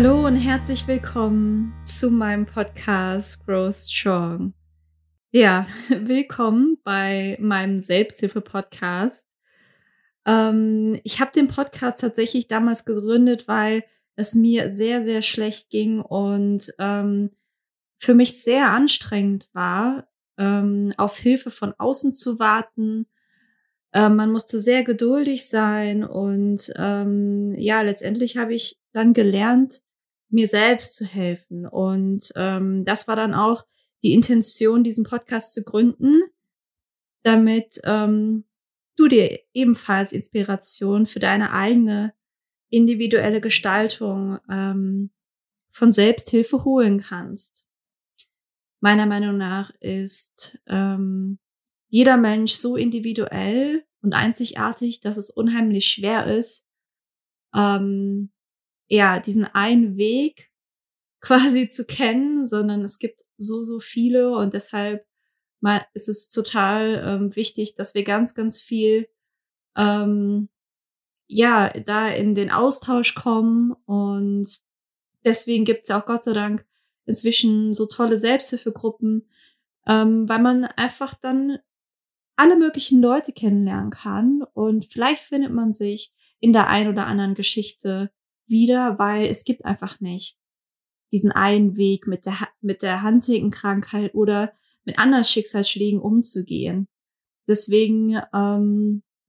Hallo und herzlich willkommen zu meinem Podcast Grow Strong. Ja, willkommen bei meinem Selbsthilfe-Podcast. Ich habe den Podcast tatsächlich damals gegründet, weil es mir sehr, sehr schlecht ging und für mich sehr anstrengend war, auf Hilfe von außen zu warten. Man musste sehr geduldig sein und ja, letztendlich habe ich dann gelernt, mir selbst zu helfen. Und das war dann auch die Intention, diesen Podcast zu gründen, damit du dir ebenfalls Inspiration für deine eigene individuelle Gestaltung von Selbsthilfe holen kannst. Meiner Meinung nach ist jeder Mensch so individuell und einzigartig, dass es unheimlich schwer ist, diesen einen Weg quasi zu kennen, sondern es gibt so, so viele und deshalb ist es total wichtig, dass wir ganz, ganz viel da in den Austausch kommen und deswegen gibt es auch Gott sei Dank inzwischen so tolle Selbsthilfegruppen, weil man einfach dann alle möglichen Leute kennenlernen kann und vielleicht findet man sich in der einen oder anderen Geschichte wieder, weil es gibt einfach nicht diesen einen Weg mit der Huntington-Krankheit oder mit anderen Schicksalsschlägen umzugehen. Deswegen,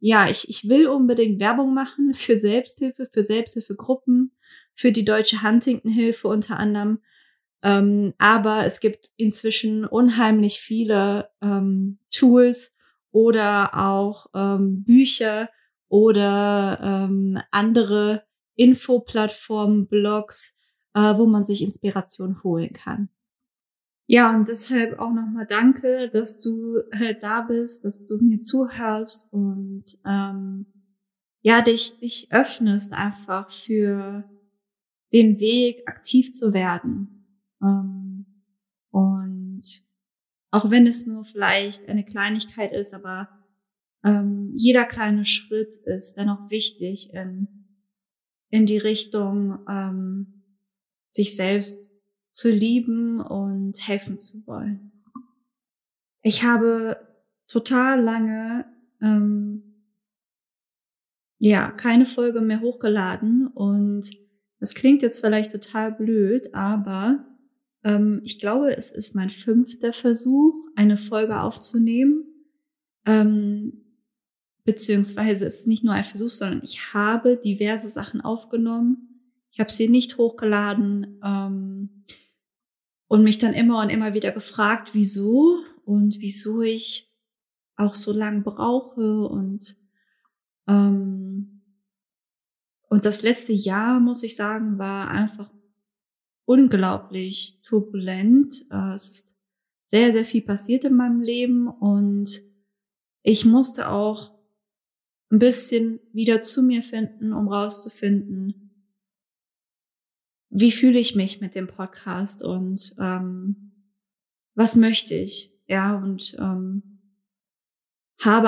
ich will unbedingt Werbung machen für Selbsthilfe, für Selbsthilfegruppen, für die Deutsche Huntington Hilfe unter anderem. Aber es gibt inzwischen unheimlich viele Tools oder auch Bücher oder andere Infoplattformen, Blogs, wo man sich Inspiration holen kann. Ja, und deshalb auch nochmal danke, dass du halt da bist, dass du mir zuhörst und dich öffnest einfach für den Weg, aktiv zu werden. Und auch wenn es nur vielleicht eine Kleinigkeit ist, aber jeder kleine Schritt ist dennoch wichtig in die Richtung, sich selbst zu lieben und helfen zu wollen. Ich habe total lange keine Folge mehr hochgeladen und das klingt jetzt vielleicht total blöd, aber ich glaube, es ist mein 5. Versuch, eine Folge aufzunehmen. Beziehungsweise es ist nicht nur ein Versuch, sondern ich habe diverse Sachen aufgenommen. Ich habe sie nicht hochgeladen und mich dann immer und immer wieder gefragt, wieso und wieso ich auch so lange brauche. Und das letzte Jahr, muss ich sagen, war einfach unglaublich turbulent. Es ist sehr, sehr viel passiert in meinem Leben und ich musste auch ein bisschen wieder zu mir finden, um rauszufinden, wie fühle ich mich mit dem Podcast und was möchte ich, habe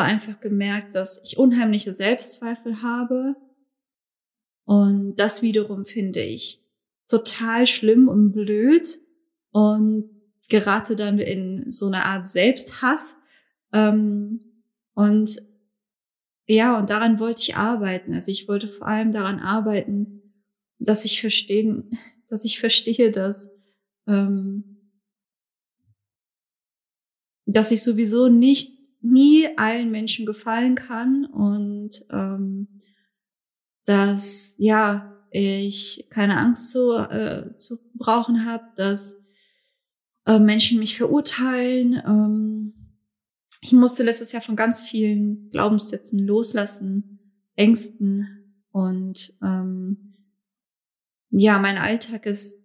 einfach gemerkt, dass ich unheimliche Selbstzweifel habe und das wiederum finde ich total schlimm und blöd und gerate dann in so eine Art Selbsthass und daran wollte ich arbeiten. Also ich wollte vor allem daran arbeiten, dass ich verstehe, dass ich sowieso nie allen Menschen gefallen kann und dass ich keine Angst zu brauchen habe, dass Menschen mich verurteilen. Ich musste letztes Jahr von ganz vielen Glaubenssätzen loslassen, Ängsten und mein Alltag ist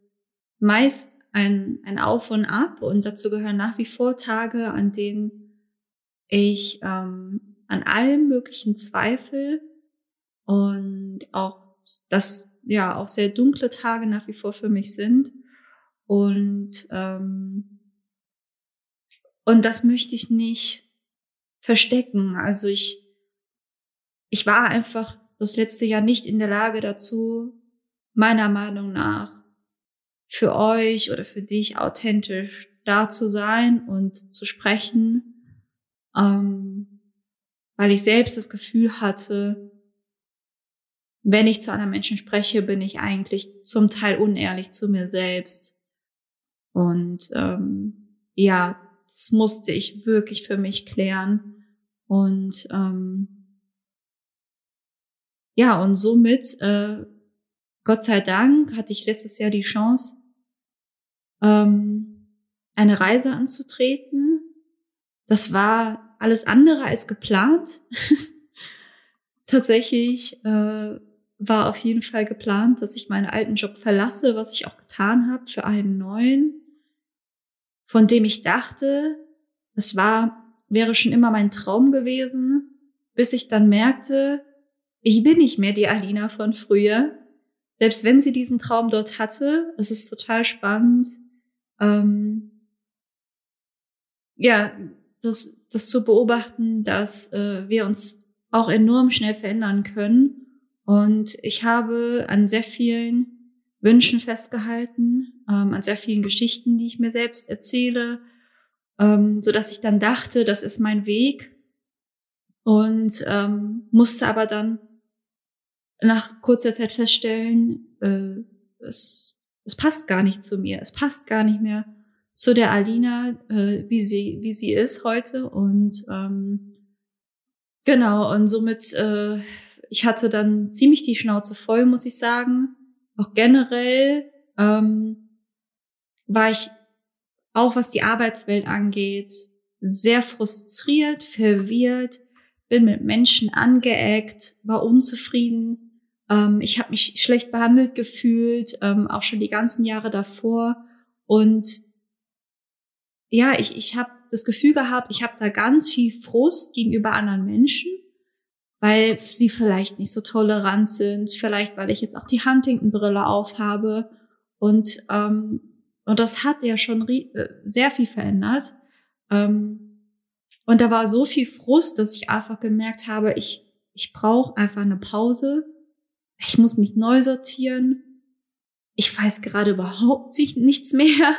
meist ein Auf und Ab und dazu gehören nach wie vor Tage, an denen ich an allem möglichen Zweifel und auch auch sehr dunkle Tage nach wie vor für mich sind und das möchte ich nicht verstecken. Also ich war einfach das letzte Jahr nicht in der Lage dazu, meiner Meinung nach für euch oder für dich authentisch da zu sein und zu sprechen, weil ich selbst das Gefühl hatte, wenn ich zu anderen Menschen spreche, bin ich eigentlich zum Teil unehrlich zu mir selbst. Und ja, das musste ich wirklich für mich klären. Und ja, und somit, Gott sei Dank, hatte ich letztes Jahr die Chance, eine Reise anzutreten. Das war alles andere als geplant. Tatsächlich war auf jeden Fall geplant, dass ich meinen alten Job verlasse, was ich auch getan habe, für einen neuen, von dem ich dachte, es wäre schon immer mein Traum gewesen, bis ich dann merkte, ich bin nicht mehr die Alina von früher. Selbst wenn sie diesen Traum dort hatte, es ist total spannend, ja, das zu beobachten, dass wir uns auch enorm schnell verändern können. Und ich habe an sehr vielen Wünschen festgehalten, an sehr vielen Geschichten, die ich mir selbst erzähle, sodass ich dann dachte, das ist mein Weg. Und musste aber dann nach kurzer Zeit feststellen, es passt gar nicht zu mir, es passt gar nicht mehr zu der Alina, wie sie ist heute. Und genau, und somit, ich hatte dann ziemlich die Schnauze voll, muss ich sagen. Auch generell war ich, auch was die Arbeitswelt angeht, sehr frustriert, verwirrt, bin mit Menschen angeeckt, war unzufrieden. Ich habe mich schlecht behandelt gefühlt, auch schon die ganzen Jahre davor. Und ja, ich habe das Gefühl gehabt, ich habe da ganz viel Frust gegenüber anderen Menschen, weil sie vielleicht nicht so tolerant sind, vielleicht weil ich jetzt auch die Huntington-Brille aufhabe. Und das hat ja schon sehr viel verändert. Und da war so viel Frust, dass ich einfach gemerkt habe, ich brauche einfach eine Pause. Ich muss mich neu sortieren. Ich weiß gerade überhaupt nichts mehr.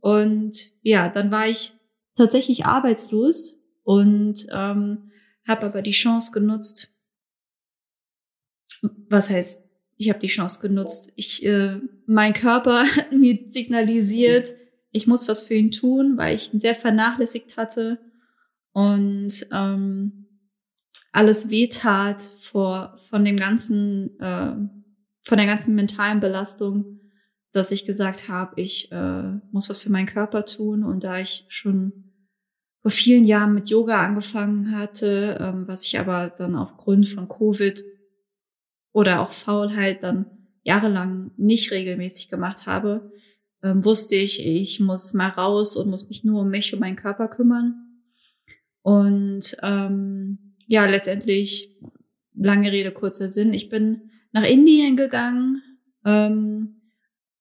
Und ja, dann war ich tatsächlich arbeitslos und habe aber die Chance genutzt. Was heißt, ich habe die Chance genutzt? Mein Körper hat mir signalisiert, ich muss was für ihn tun, weil ich ihn sehr vernachlässigt hatte und alles wehtat von der ganzen mentalen Belastung, dass ich gesagt habe, ich muss was für meinen Körper tun. Und da ich schon vor vielen Jahren mit Yoga angefangen hatte, was ich aber dann aufgrund von Covid oder auch Faulheit dann jahrelang nicht regelmäßig gemacht habe, wusste ich, ich muss mal raus und muss mich nur um mich und meinen Körper kümmern. Und ja, letztendlich, lange Rede, kurzer Sinn, ich bin nach Indien gegangen, um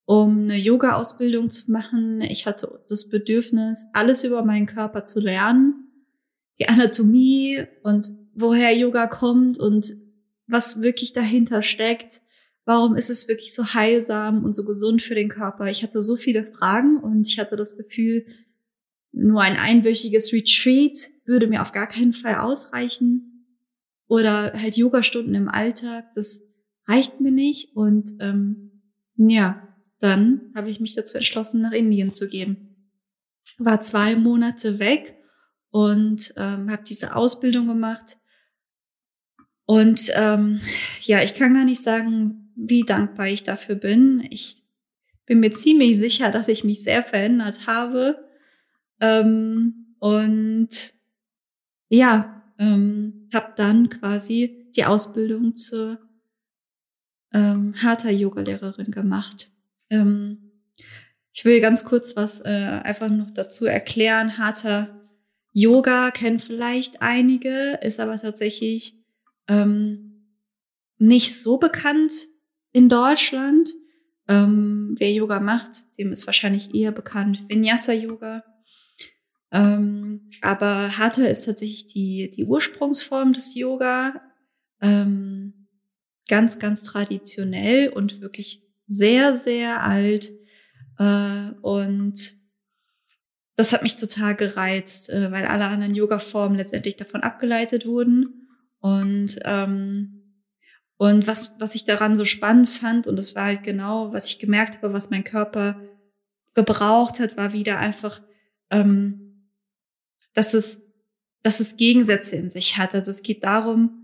eine Yoga-Ausbildung zu machen. Ich hatte das Bedürfnis, alles über meinen Körper zu lernen, die Anatomie und woher Yoga kommt und was wirklich dahinter steckt. Warum ist es wirklich so heilsam und so gesund für den Körper? Ich hatte so viele Fragen und ich hatte das Gefühl, nur ein einwöchiges Retreat würde mir auf gar keinen Fall ausreichen. Oder halt Yoga-Stunden im Alltag, das reicht mir nicht. Und ja, dann habe ich mich dazu entschlossen, nach Indien zu gehen. War 2 Monate weg und habe diese Ausbildung gemacht. Und ja, ich kann gar nicht sagen, wie dankbar ich dafür bin. Ich bin mir ziemlich sicher, dass ich mich sehr verändert habe. Und ja, habe dann quasi die Ausbildung zur Hatha-Yoga-Lehrerin gemacht. Ich will ganz kurz was einfach noch dazu erklären. Hatha-Yoga kennen vielleicht einige, ist aber tatsächlich nicht so bekannt in Deutschland. Wer Yoga macht, dem ist wahrscheinlich eher bekannt Vinyasa-Yoga. Aber Hatha ist tatsächlich die Ursprungsform des Yoga. Ganz, ganz traditionell und wirklich sehr, sehr alt. Und das hat mich total gereizt, weil alle anderen Yoga-Formen letztendlich davon abgeleitet wurden. Und was ich daran so spannend fand, und das war halt genau, was ich gemerkt habe, was mein Körper gebraucht hat, war wieder einfach, dass es Gegensätze in sich hat. Also es geht darum,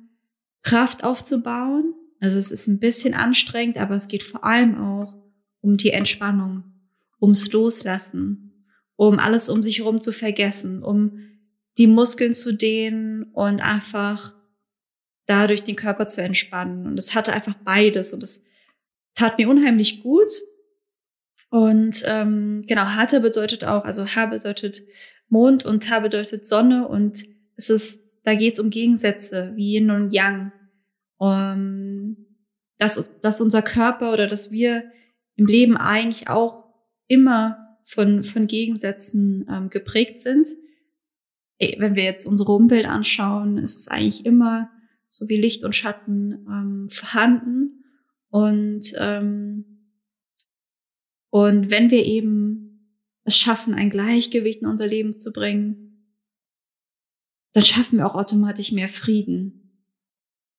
Kraft aufzubauen. Also es ist ein bisschen anstrengend, aber es geht vor allem auch um die Entspannung, ums Loslassen, um alles um sich herum zu vergessen, um die Muskeln zu dehnen und einfach dadurch den Körper zu entspannen. Und es hatte einfach beides und es tat mir unheimlich gut. Und genau, Hatha bedeutet auch, also Ha bedeutet Mond und Ta bedeutet Sonne, und es ist, da geht's um Gegensätze wie Yin und Yang. Dass unser Körper oder dass wir im Leben eigentlich auch immer von Gegensätzen geprägt sind. Wenn wir jetzt unsere Umwelt anschauen, ist es eigentlich immer so wie Licht und Schatten vorhanden. Und wenn wir eben es schaffen, ein Gleichgewicht in unser Leben zu bringen, dann schaffen wir auch automatisch mehr Frieden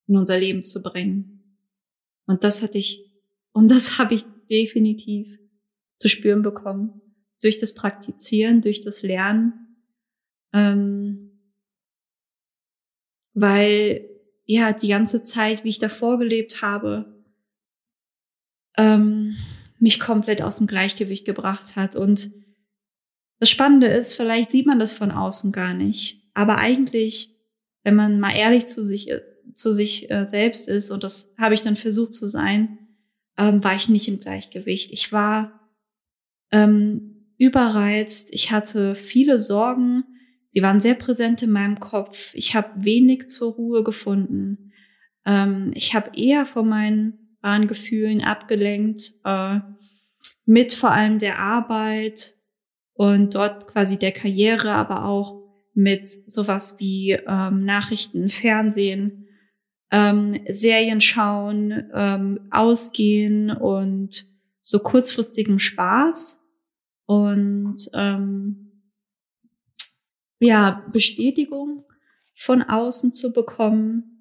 in unser Leben zu bringen. Und das habe ich definitiv zu spüren bekommen. Durch das Praktizieren, durch das Lernen. Weil, ja, die ganze Zeit, wie ich davor gelebt habe, mich komplett aus dem Gleichgewicht gebracht hat. Und das Spannende ist, vielleicht sieht man das von außen gar nicht. Aber eigentlich, wenn man mal ehrlich zu sich selbst ist, und das habe ich dann versucht zu sein, war ich nicht im Gleichgewicht. Ich war überreizt. Ich hatte viele Sorgen. Sie waren sehr präsent in meinem Kopf. Ich habe wenig zur Ruhe gefunden. Ich habe eher von meinen waren Gefühlen abgelenkt, mit vor allem der Arbeit und dort quasi der Karriere, aber auch mit sowas wie Nachrichten, Fernsehen, Serien schauen, ausgehen und so kurzfristigem Spaß und ja, Bestätigung von außen zu bekommen.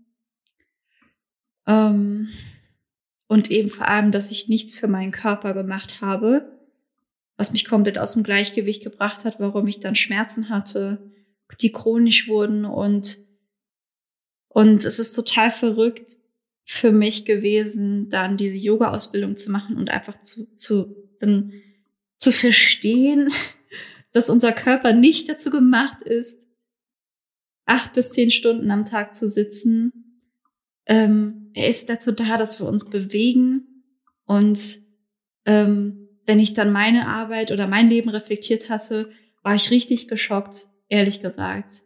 Und eben vor allem, dass ich nichts für meinen Körper gemacht habe, was mich komplett aus dem Gleichgewicht gebracht hat, warum ich dann Schmerzen hatte, die chronisch wurden. Und es ist total verrückt für mich gewesen, dann diese Yoga-Ausbildung zu machen und einfach zu verstehen, dass unser Körper nicht dazu gemacht ist, 8 bis 10 Stunden am Tag zu sitzen. Er ist dazu da, dass wir uns bewegen. Und wenn ich dann meine Arbeit oder mein Leben reflektiert hatte, war ich richtig geschockt, ehrlich gesagt.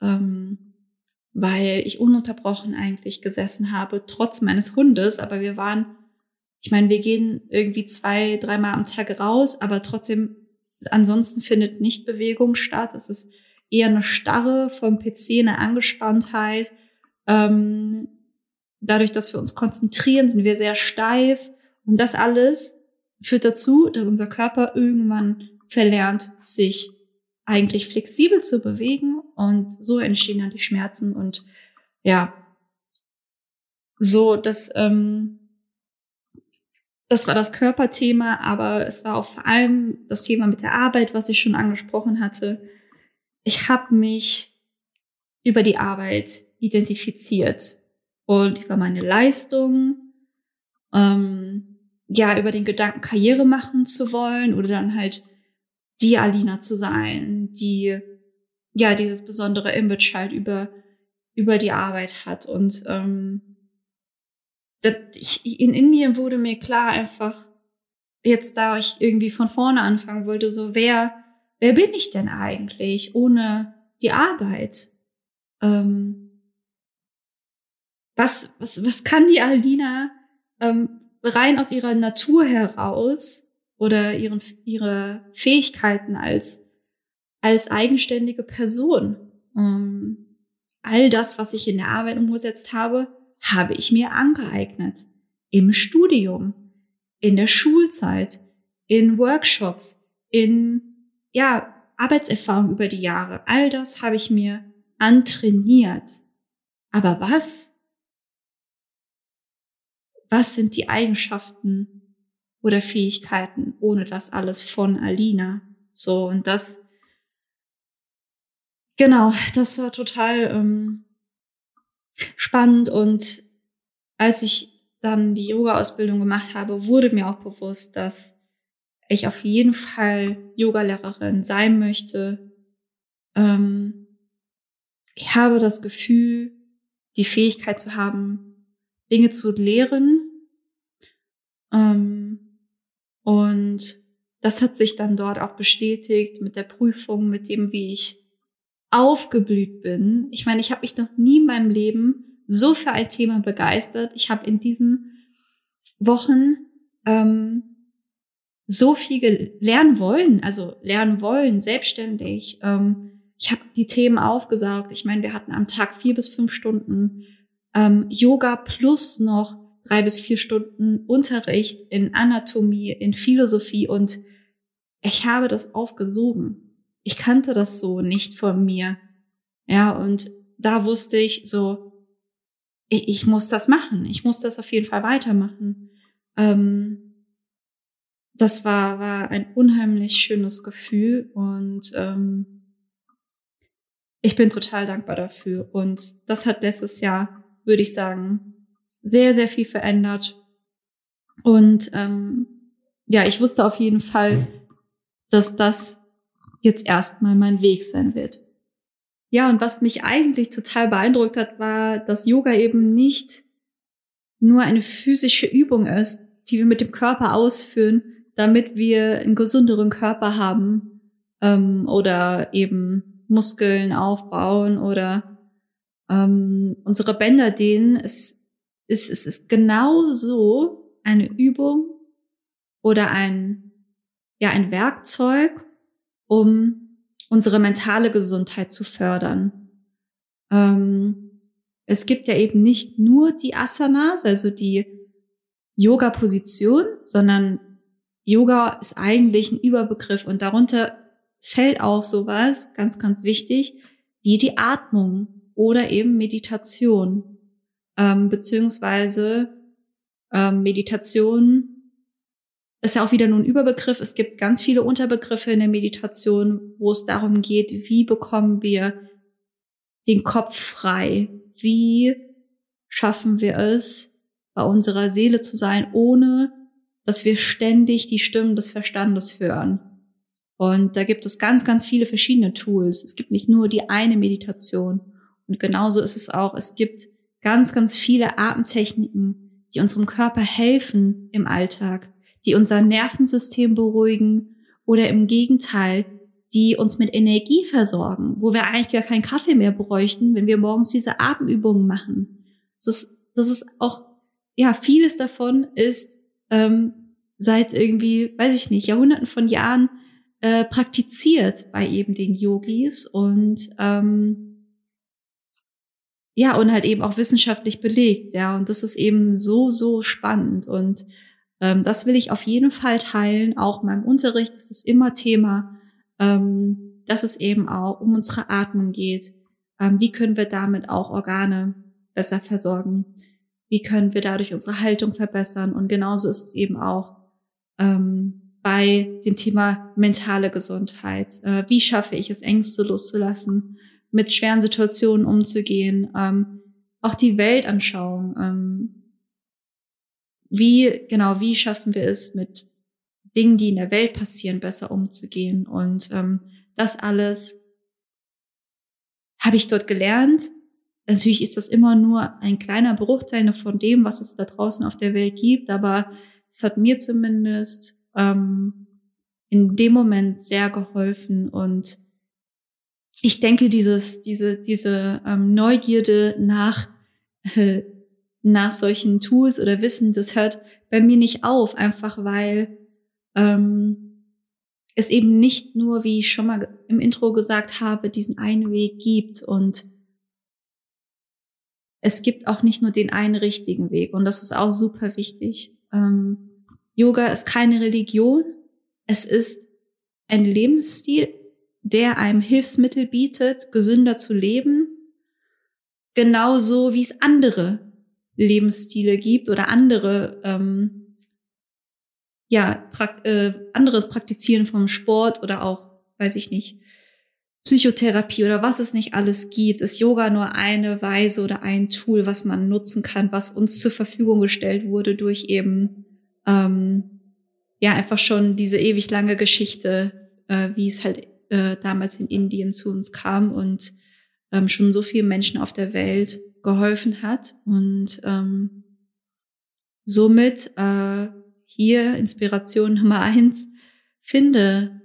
Weil ich ununterbrochen eigentlich gesessen habe, trotz meines Hundes. Aber wir waren, ich meine, wir gehen irgendwie 2-3 Mal am Tag raus, aber trotzdem, ansonsten findet nicht Bewegung statt. Es ist eher eine Starre vom PC, eine Angespanntheit. Dadurch, dass wir uns konzentrieren, sind wir sehr steif. Und das alles führt dazu, dass unser Körper irgendwann verlernt, sich eigentlich flexibel zu bewegen. Und so entstehen dann die Schmerzen. Und ja, so, das war das Körperthema. Aber es war auch vor allem das Thema mit der Arbeit, was ich schon angesprochen hatte. Ich habe mich über die Arbeit identifiziert und über meine Leistung, ja, über den Gedanken, Karriere machen zu wollen oder dann halt die Alina zu sein, die ja dieses besondere Image halt über die Arbeit hat. Und in Indien wurde mir klar einfach, jetzt da ich irgendwie von vorne anfangen wollte, so wer bin ich denn eigentlich ohne die Arbeit? Was kann die Alina rein aus ihrer Natur heraus oder ihre Fähigkeiten als eigenständige Person? All das, was ich in der Arbeit umgesetzt habe, habe ich mir angeeignet. Im Studium, in der Schulzeit, in Workshops, in Arbeitserfahrung über die Jahre. All das habe ich mir antrainiert. Aber was? Was sind die Eigenschaften oder Fähigkeiten ohne das alles von Alina? So, und das, genau, das war total spannend. Und als ich dann die Yoga-Ausbildung gemacht habe, wurde mir auch bewusst, dass ich auf jeden Fall Yogalehrerin sein möchte. Ich habe das Gefühl, die Fähigkeit zu haben, Dinge zu lehren. Und das hat sich dann dort auch bestätigt mit der Prüfung, mit dem, wie ich aufgeblüht bin. Ich meine, ich habe mich noch nie in meinem Leben so für ein Thema begeistert. Ich habe in diesen Wochen so viel lernen wollen, selbstständig. Ich habe die Themen aufgesaugt. Ich meine, wir hatten am Tag 4 bis 5 Stunden Yoga plus noch 3 bis 4 Stunden Unterricht in Anatomie, in Philosophie, und ich habe das aufgesogen. Ich kannte das so nicht von mir. Ja, und da wusste ich so, ich muss das machen. Ich muss das auf jeden Fall weitermachen. Das war ein unheimlich schönes Gefühl, und ich bin total dankbar dafür. Und das hat letztes Jahr, würde ich sagen, sehr, sehr viel verändert. Und ich wusste auf jeden Fall, dass das jetzt erstmal mein Weg sein wird. Ja, und was mich eigentlich total beeindruckt hat, war, dass Yoga eben nicht nur eine physische Übung ist, die wir mit dem Körper ausführen, damit wir einen gesünderen Körper haben oder eben Muskeln aufbauen oder unsere Bänder dehnen. Es ist genauso eine Übung oder ein Werkzeug, um unsere mentale Gesundheit zu fördern. Es gibt ja eben nicht nur die Asanas, also die Yoga-Position, sondern Yoga ist eigentlich ein Überbegriff, und darunter fällt auch sowas, ganz, ganz wichtig, wie die Atmung oder eben Meditation, beziehungsweise Meditation ist ja auch wieder nur ein Überbegriff. Es gibt ganz viele Unterbegriffe in der Meditation, wo es darum geht, wie bekommen wir den Kopf frei, wie schaffen wir es, bei unserer Seele zu sein, ohne dass wir ständig die Stimmen des Verstandes hören. Und da gibt es ganz, ganz viele verschiedene Tools. Es gibt nicht nur die eine Meditation. Und genauso ist es auch. Es gibt ganz, ganz viele Atemtechniken, die unserem Körper helfen im Alltag, die unser Nervensystem beruhigen oder im Gegenteil, die uns mit Energie versorgen, wo wir eigentlich gar keinen Kaffee mehr bräuchten, wenn wir morgens diese Atemübungen machen. Das ist auch, ja, vieles davon ist seit irgendwie, weiß ich nicht, Jahrhunderten von Jahren praktiziert bei eben den Yogis und und halt eben auch wissenschaftlich belegt, ja, und das ist eben so spannend, und das will ich auf jeden Fall teilen, auch in meinem Unterricht ist es immer Thema, dass es eben auch um unsere Atmung geht, wie können wir damit auch Organe besser versorgen, wie können wir dadurch unsere Haltung verbessern? Und genauso ist es eben auch bei dem Thema mentale Gesundheit. Wie schaffe ich es, Ängste loszulassen, mit schweren Situationen umzugehen? Auch die Weltanschauung. Wie schaffen wir es, mit Dingen, die in der Welt passieren, besser umzugehen? Und das alles habe ich dort gelernt. Natürlich ist das immer nur ein kleiner Bruchteil von dem, was es da draußen auf der Welt gibt, aber es hat mir zumindest in dem Moment sehr geholfen, und ich denke, diese Neugierde nach solchen Tools oder Wissen, das hört bei mir nicht auf, einfach weil es eben nicht nur, wie ich schon mal im Intro gesagt habe, diesen einen Weg gibt, und es gibt auch nicht nur den einen richtigen Weg, und das ist auch super wichtig. Yoga ist keine Religion, es ist ein Lebensstil, der einem Hilfsmittel bietet, gesünder zu leben, genauso wie es andere Lebensstile gibt oder andere anderes Praktizieren vom Sport oder auch, weiß ich nicht, Psychotherapie oder was es nicht alles gibt. Ist Yoga nur eine Weise oder ein Tool, was man nutzen kann, was uns zur Verfügung gestellt wurde durch eben einfach schon diese ewig lange Geschichte, wie es halt damals in Indien zu uns kam und schon so vielen Menschen auf der Welt geholfen hat und somit hier Inspiration Nummer 1, finde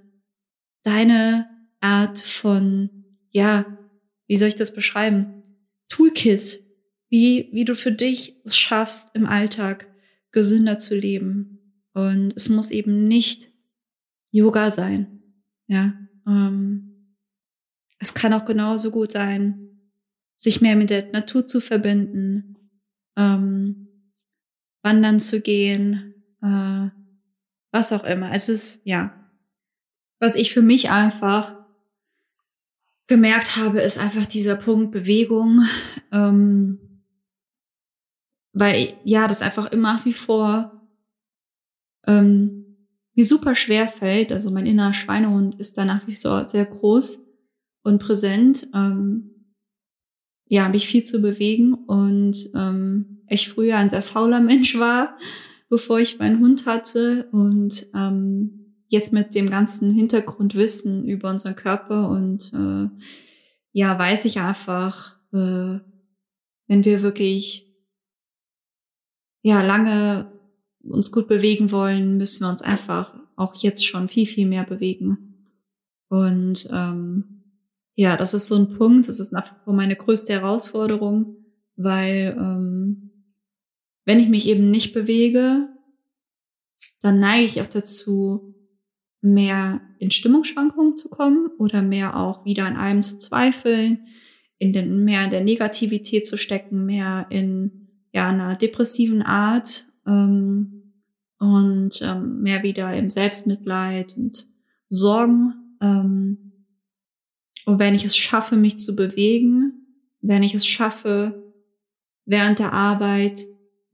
deine Art von, wie soll ich das beschreiben? Toolkit, wie du für dich es schaffst, im Alltag gesünder zu leben. Und es muss eben nicht Yoga sein. Es kann auch genauso gut sein, sich mehr mit der Natur zu verbinden, wandern zu gehen, was auch immer. Es ist, was ich für mich einfach gemerkt habe, ist einfach dieser Punkt Bewegung, weil, das einfach immer nach wie vor mir super schwer fällt. Also mein innerer Schweinehund ist da nach wie vor sehr groß und präsent, mich viel zu bewegen und ich früher ein sehr fauler Mensch war, bevor ich meinen Hund hatte und jetzt mit dem ganzen Hintergrundwissen über unseren Körper und weiß ich einfach, wenn wir wirklich lange uns gut bewegen wollen, müssen wir uns einfach auch jetzt schon viel, viel mehr bewegen. Und das ist so ein Punkt, das ist nach wie vor meine größte Herausforderung, weil wenn ich mich eben nicht bewege, dann neige ich auch dazu, mehr in Stimmungsschwankungen zu kommen oder mehr auch wieder an allem zu zweifeln, mehr in der Negativität zu stecken, mehr in einer depressiven Art mehr wieder im Selbstmitleid und Sorgen. Und wenn ich es schaffe, mich zu bewegen, wenn ich es schaffe, während der Arbeit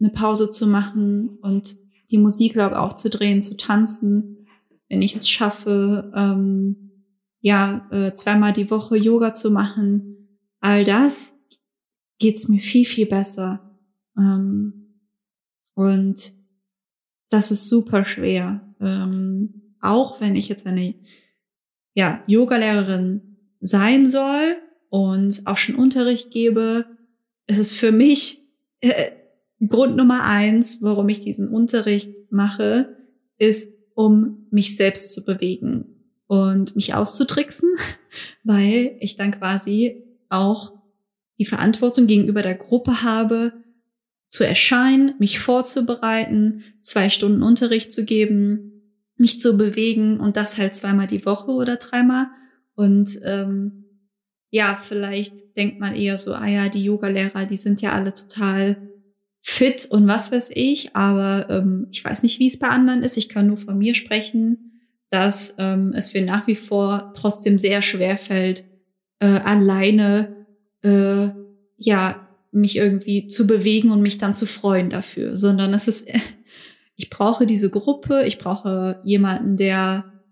eine Pause zu machen und die Musik laut aufzudrehen, zu tanzen, wenn ich es schaffe, zweimal die Woche Yoga zu machen, all das geht's mir viel, viel besser. Und das ist super schwer. Auch wenn ich jetzt eine Yogalehrerin sein soll und auch schon Unterricht gebe, ist es für mich Grund Nummer 1, warum ich diesen Unterricht mache, ist, um mich selbst zu bewegen und mich auszutricksen, weil ich dann quasi auch die Verantwortung gegenüber der Gruppe habe, zu erscheinen, mich vorzubereiten, 2 Stunden Unterricht zu geben, mich zu bewegen und das halt 2-mal die Woche oder 3-mal. Und vielleicht denkt man eher so, die Yogalehrer, die sind ja alle total fit und was weiß ich, aber ich weiß nicht, wie es bei anderen ist. Ich kann nur von mir sprechen, dass es mir nach wie vor trotzdem sehr schwer fällt, alleine mich irgendwie zu bewegen und mich dann zu freuen dafür, sondern es ist, ich brauche diese Gruppe, ich brauche jemanden, der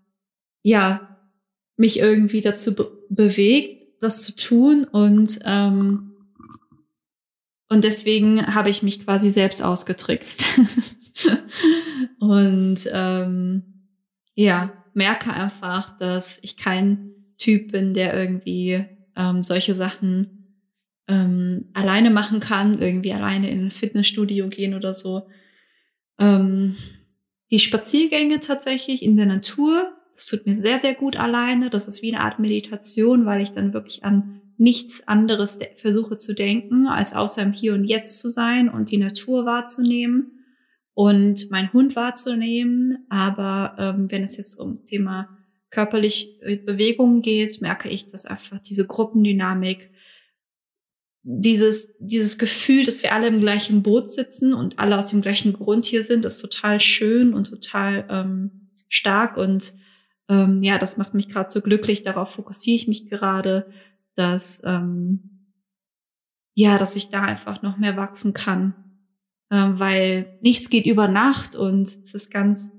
mich irgendwie dazu bewegt, das zu tun und deswegen habe ich mich quasi selbst ausgetrickst und merke einfach, dass ich kein Typ bin, der irgendwie solche Sachen alleine machen kann, irgendwie alleine in ein Fitnessstudio gehen oder so. Die Spaziergänge tatsächlich in der Natur, das tut mir sehr, sehr gut alleine. Das ist wie eine Art Meditation, weil ich dann wirklich an nichts anderes versuche zu denken, als außer im Hier und Jetzt zu sein und die Natur wahrzunehmen und meinen Hund wahrzunehmen. Aber wenn es jetzt ums Thema körperliche Bewegung geht, merke ich, dass einfach diese Gruppendynamik dieses Gefühl, dass wir alle im gleichen Boot sitzen und alle aus dem gleichen Grund hier sind, ist total schön und total stark. Und ja, das macht mich gerade so glücklich. Darauf fokussiere ich mich gerade, dass ja, dass ich da einfach noch mehr wachsen kann, weil nichts geht über Nacht und es ist ganz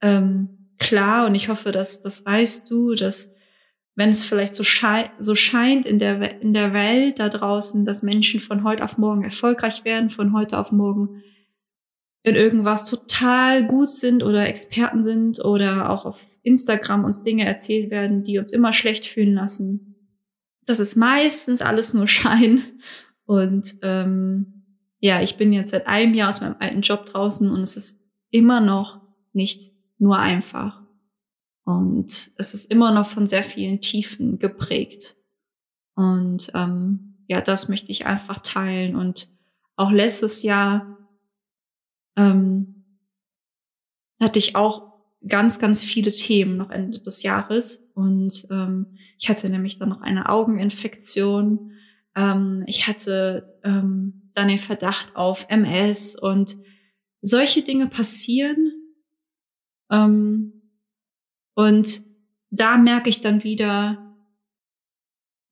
klar. Und ich hoffe, dass das weißt du, dass wenn es vielleicht so scheint in der Welt da draußen, dass Menschen von heute auf morgen erfolgreich werden, von heute auf morgen in irgendwas total gut sind oder Experten sind oder auch auf Instagram uns Dinge erzählt werden, die uns immer schlecht fühlen lassen. Das ist meistens alles nur Schein. Und ja, ich bin jetzt seit einem Jahr aus meinem alten Job draußen und es ist immer noch nicht nur einfach. Und es ist immer noch von sehr vielen Tiefen geprägt. Und ja, das möchte ich einfach teilen. Und auch letztes Jahr hatte ich auch ganz, ganz viele Themen noch Ende des Jahres. Und ich hatte nämlich dann noch eine Augeninfektion. Ich hatte dann den Verdacht auf MS. Und solche Dinge passieren. Und da merke ich dann wieder,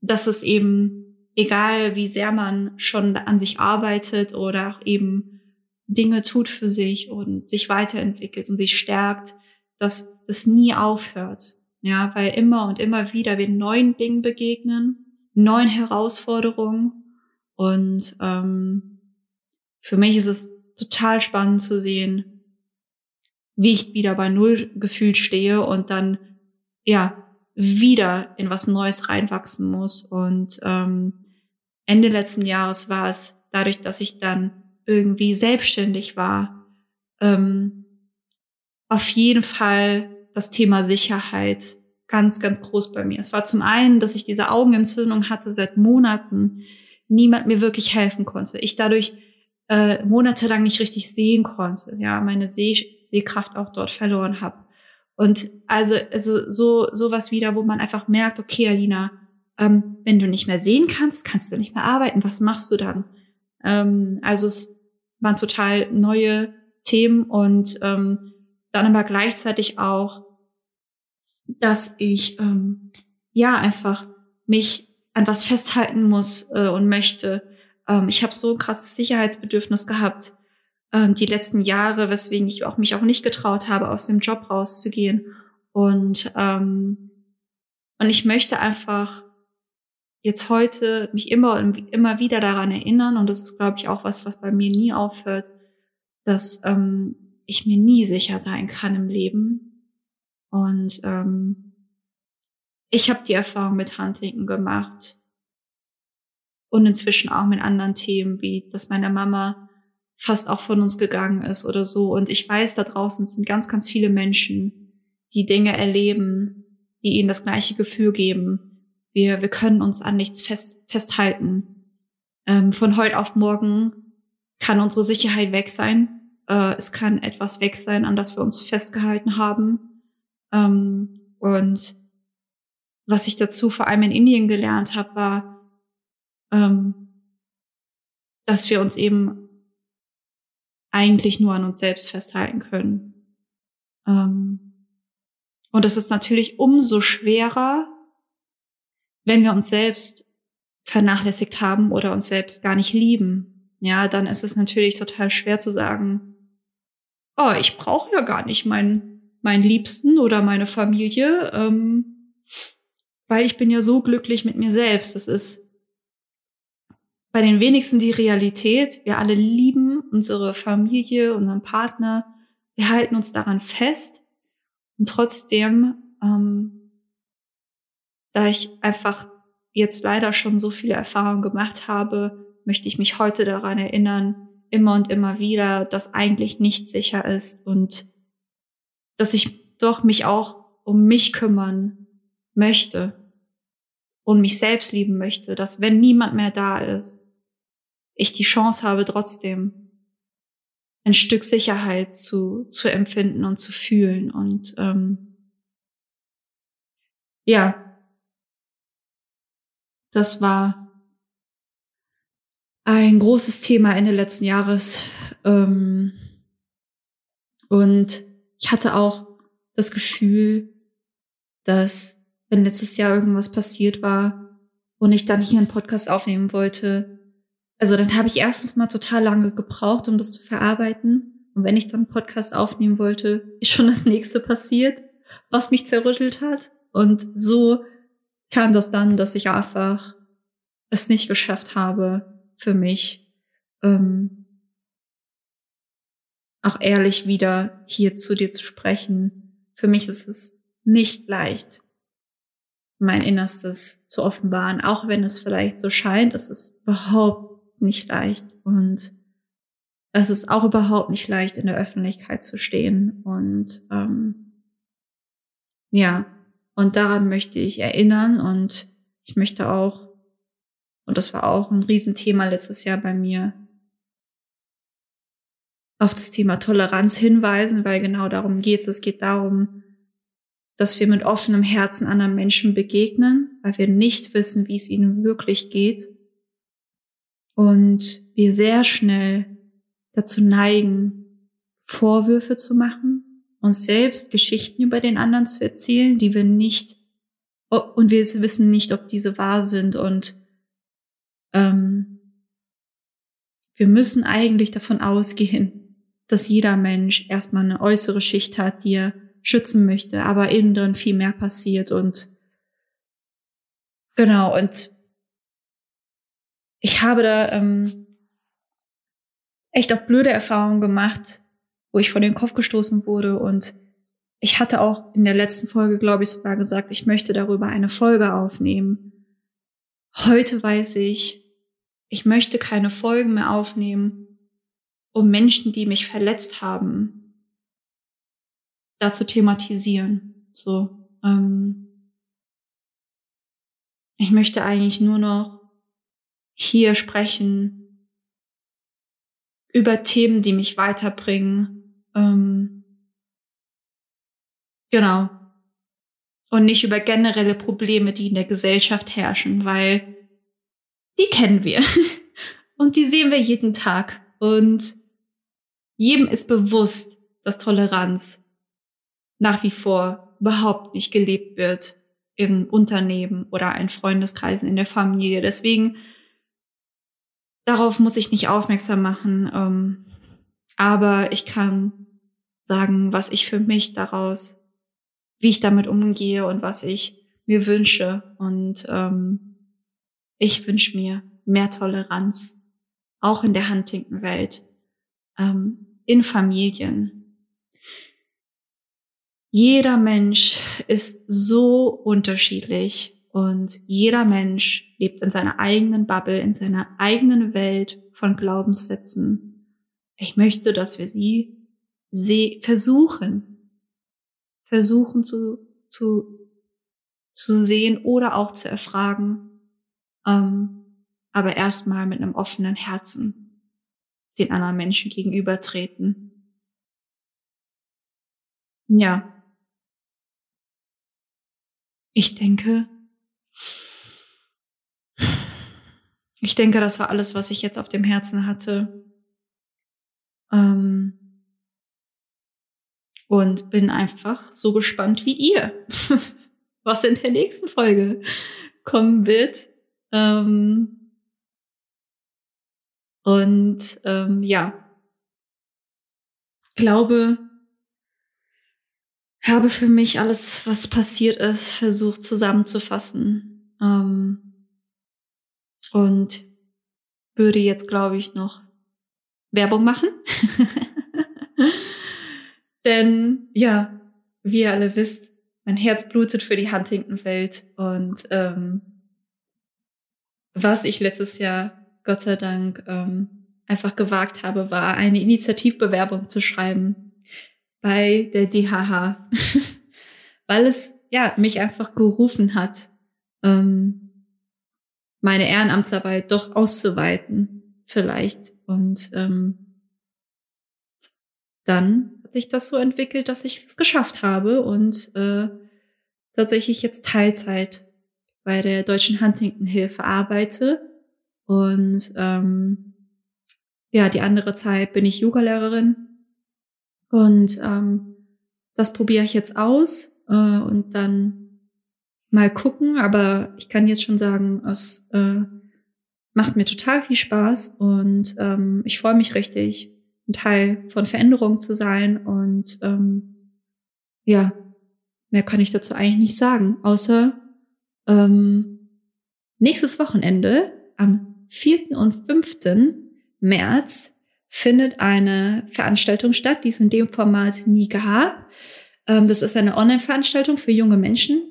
dass es eben, egal wie sehr man schon an sich arbeitet oder auch eben Dinge tut für sich und sich weiterentwickelt und sich stärkt, dass es nie aufhört. Ja, weil immer und immer wieder wir neuen Dingen begegnen, neuen Herausforderungen. Und für mich ist es total spannend zu sehen, wie ich wieder bei Null gefühlt stehe und dann ja wieder in was Neues reinwachsen muss. Und Ende letzten Jahres war es dadurch, dass ich dann irgendwie selbstständig war, auf jeden Fall das Thema Sicherheit ganz, ganz groß bei mir. Es war zum einen, dass ich diese Augenentzündung hatte seit Monaten, niemand mir wirklich helfen konnte. Ich dadurch monatelang nicht richtig sehen konnte, ja, meine Sehkraft auch dort verloren habe. Und also sowas wieder, wo man einfach merkt, okay, Alina, wenn du nicht mehr sehen kannst, kannst du nicht mehr arbeiten, was machst du dann? Also es waren total neue Themen und dann aber gleichzeitig auch, dass ich ja einfach mich an was festhalten muss und möchte. Ich habe so ein krasses Sicherheitsbedürfnis gehabt die letzten Jahre, weswegen ich auch mich nicht getraut habe, aus dem Job rauszugehen. Und ich möchte einfach jetzt heute mich immer und immer wieder daran erinnern, und das ist, glaube ich, auch was bei mir nie aufhört, dass ich mir nie sicher sein kann im Leben. Und ich habe die Erfahrung mit Huntington gemacht. Und inzwischen auch mit anderen Themen, wie dass meine Mama fast auch von uns gegangen ist oder so. Und ich weiß, da draußen sind ganz, ganz viele Menschen, die Dinge erleben, die ihnen das gleiche Gefühl geben. Wir können uns an nichts festhalten. Von heute auf morgen kann unsere Sicherheit weg sein. Es kann etwas weg sein, an das wir uns festgehalten haben. Und was ich dazu vor allem in Indien gelernt habe, war, dass wir uns eben eigentlich nur an uns selbst festhalten können. Und das ist natürlich umso schwerer, wenn wir uns selbst vernachlässigt haben oder uns selbst gar nicht lieben. Ja, dann ist es natürlich total schwer zu sagen, oh, ich brauche ja gar nicht meinen Liebsten oder meine Familie, weil ich bin ja so glücklich mit mir selbst. Das ist bei den wenigsten die Realität. Wir alle lieben unsere Familie, unseren Partner. Wir halten uns daran fest. Und trotzdem, da ich einfach jetzt leider schon so viele Erfahrungen gemacht habe, möchte ich mich heute daran erinnern, immer und immer wieder, dass eigentlich nichts sicher ist und dass ich doch mich auch um mich kümmern möchte und mich selbst lieben möchte, dass wenn niemand mehr da ist, ich die Chance habe, trotzdem ein Stück Sicherheit zu empfinden und zu fühlen. Und ja, das war ein großes Thema Ende letzten Jahres. Und ich hatte auch das Gefühl, dass wenn letztes Jahr irgendwas passiert war und ich dann hier einen Podcast aufnehmen wollte, also dann habe ich erstens mal total lange gebraucht, um das zu verarbeiten. Und wenn ich dann einen Podcast aufnehmen wollte, ist schon das nächste passiert, was mich zerrüttelt hat. Und so kam das dann, dass ich einfach es nicht geschafft habe, für mich auch ehrlich wieder hier zu dir zu sprechen. Für mich ist es nicht leicht, mein Innerstes zu offenbaren, auch wenn es vielleicht so scheint. Es ist überhaupt nicht leicht und es ist auch überhaupt nicht leicht, in der Öffentlichkeit zu stehen. Und ja, und daran möchte ich erinnern und ich möchte auch, und das war auch ein Riesenthema letztes Jahr bei mir, auf das Thema Toleranz hinweisen, weil genau darum geht's. Es geht darum, dass wir mit offenem Herzen anderen Menschen begegnen, weil wir nicht wissen, wie es ihnen wirklich geht. Und wir sehr schnell dazu neigen, Vorwürfe zu machen, uns selbst Geschichten über den anderen zu erzählen, die wir nicht, und wir wissen nicht, ob diese wahr sind. Und wir müssen eigentlich davon ausgehen, dass jeder Mensch erstmal eine äußere Schicht hat, die er schützen möchte, aber innen drin viel mehr passiert. Und genau, und ich habe da echt auch blöde Erfahrungen gemacht, wo ich vor den Kopf gestoßen wurde. Und ich hatte auch in der letzten Folge, glaube ich, sogar gesagt, ich möchte darüber eine Folge aufnehmen. Heute weiß ich, ich möchte keine Folgen mehr aufnehmen, um Menschen, die mich verletzt haben, dazu thematisieren. So, ich möchte eigentlich nur noch hier sprechen über Themen, die mich weiterbringen. Genau. Und nicht über generelle Probleme, die in der Gesellschaft herrschen, weil die kennen wir und die sehen wir jeden Tag. Und jedem ist bewusst, dass Toleranz nach wie vor überhaupt nicht gelebt wird im Unternehmen oder in Freundeskreisen, in der Familie. Deswegen, darauf muss ich nicht aufmerksam machen. Aber ich kann sagen, was ich für mich daraus, wie ich damit umgehe und was ich mir wünsche. Und ich wünsche mir mehr Toleranz, auch in der Huntington-Welt. In Familien. Jeder Mensch ist so unterschiedlich und jeder Mensch lebt in seiner eigenen Bubble, in seiner eigenen Welt von Glaubenssätzen. Ich möchte, dass wir sie versuchen zu sehen oder auch zu erfragen, aber erstmal mit einem offenen Herzen den anderen Menschen gegenübertreten. Ja. Ich denke, das war alles, was ich jetzt auf dem Herzen hatte. Und bin einfach so gespannt wie ihr, was in der nächsten Folge kommen wird. Und ja, glaube, habe für mich alles, was passiert ist, versucht zusammenzufassen. Und würde jetzt, glaube ich, noch Werbung machen. Denn ja, wie ihr alle wisst, mein Herz blutet für die Huntington-Welt. Und was ich letztes Jahr Gott sei Dank einfach gewagt habe, war eine Initiativbewerbung zu schreiben bei der DHH, weil es ja mich einfach gerufen hat, meine Ehrenamtsarbeit doch auszuweiten vielleicht. Und dann hat sich das so entwickelt, dass ich es geschafft habe und tatsächlich jetzt Teilzeit bei der Deutschen Huntington Hilfe arbeite. Und ja, die andere Zeit bin ich Yoga-Lehrerin. Und das probiere ich jetzt aus und dann mal gucken. Aber ich kann jetzt schon sagen, es macht mir total viel Spaß und ich freue mich richtig, ein Teil von Veränderung zu sein. Und ja, mehr kann ich dazu eigentlich nicht sagen, außer nächstes Wochenende am 4. und 5. März findet eine Veranstaltung statt, die es in dem Format nie gab. Das ist eine Online-Veranstaltung für junge Menschen.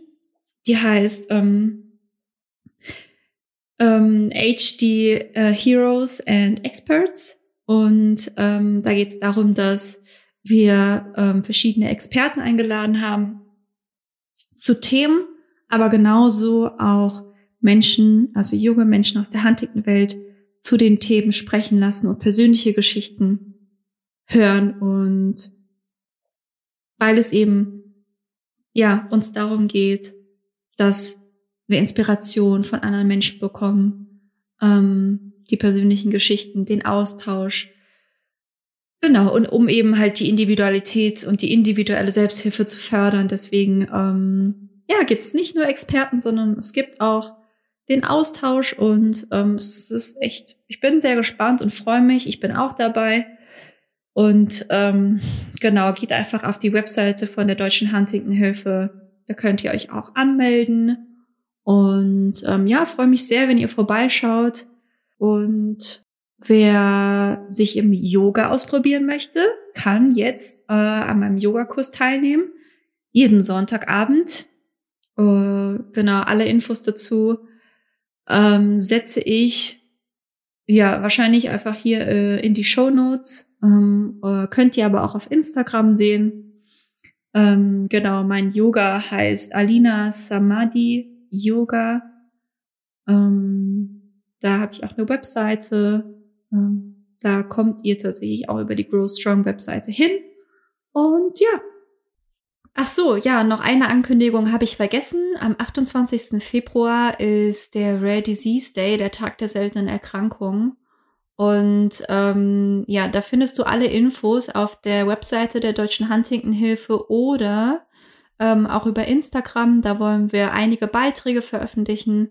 Die heißt HD Heroes and Experts. Und da geht es darum, dass wir verschiedene Experten eingeladen haben zu Themen, aber genauso auch Menschen, also junge Menschen aus der Huntington-Welt, zu den Themen sprechen lassen und persönliche Geschichten hören. Und weil es eben, ja, uns darum geht, dass wir Inspiration von anderen Menschen bekommen, die persönlichen Geschichten, den Austausch. Genau, und um eben halt die Individualität und die individuelle Selbsthilfe zu fördern. Deswegen, ja, gibt es nicht nur Experten, sondern es gibt auch den Austausch und es ist echt, ich bin sehr gespannt und freue mich, ich bin auch dabei und genau, geht einfach auf die Webseite von der Deutschen Huntington Hilfe, da könnt ihr euch auch anmelden und ja, freue mich sehr, wenn ihr vorbeischaut und wer sich im Yoga ausprobieren möchte, kann jetzt an meinem Yogakurs teilnehmen, jeden Sonntagabend, genau, alle Infos dazu setze ich ja wahrscheinlich einfach hier in die Shownotes. Könnt ihr aber auch auf Instagram sehen. Genau, mein Yoga heißt Alina Samadhi Yoga. Da habe ich auch eine Webseite. Da kommt ihr tatsächlich auch über die Grow Strong Webseite hin. Und ja. Ach so, ja, noch eine Ankündigung habe ich vergessen. Am 28. Februar ist der Rare Disease Day, der Tag der seltenen Erkrankungen. Und ja, da findest du alle Infos auf der Webseite der Deutschen Huntington Hilfe oder auch über Instagram. Da wollen wir einige Beiträge veröffentlichen.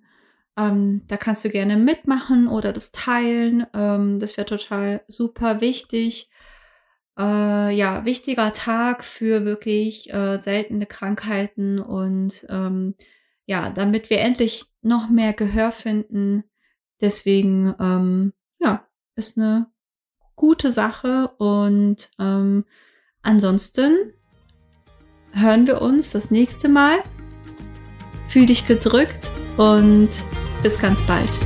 Da kannst du gerne mitmachen oder das teilen. Das wäre total super wichtig. Ja, wichtiger Tag für wirklich seltene Krankheiten und ja, damit wir endlich noch mehr Gehör finden. Deswegen, ja, ist eine gute Sache und ansonsten hören wir uns das nächste Mal. Fühl dich gedrückt und bis ganz bald.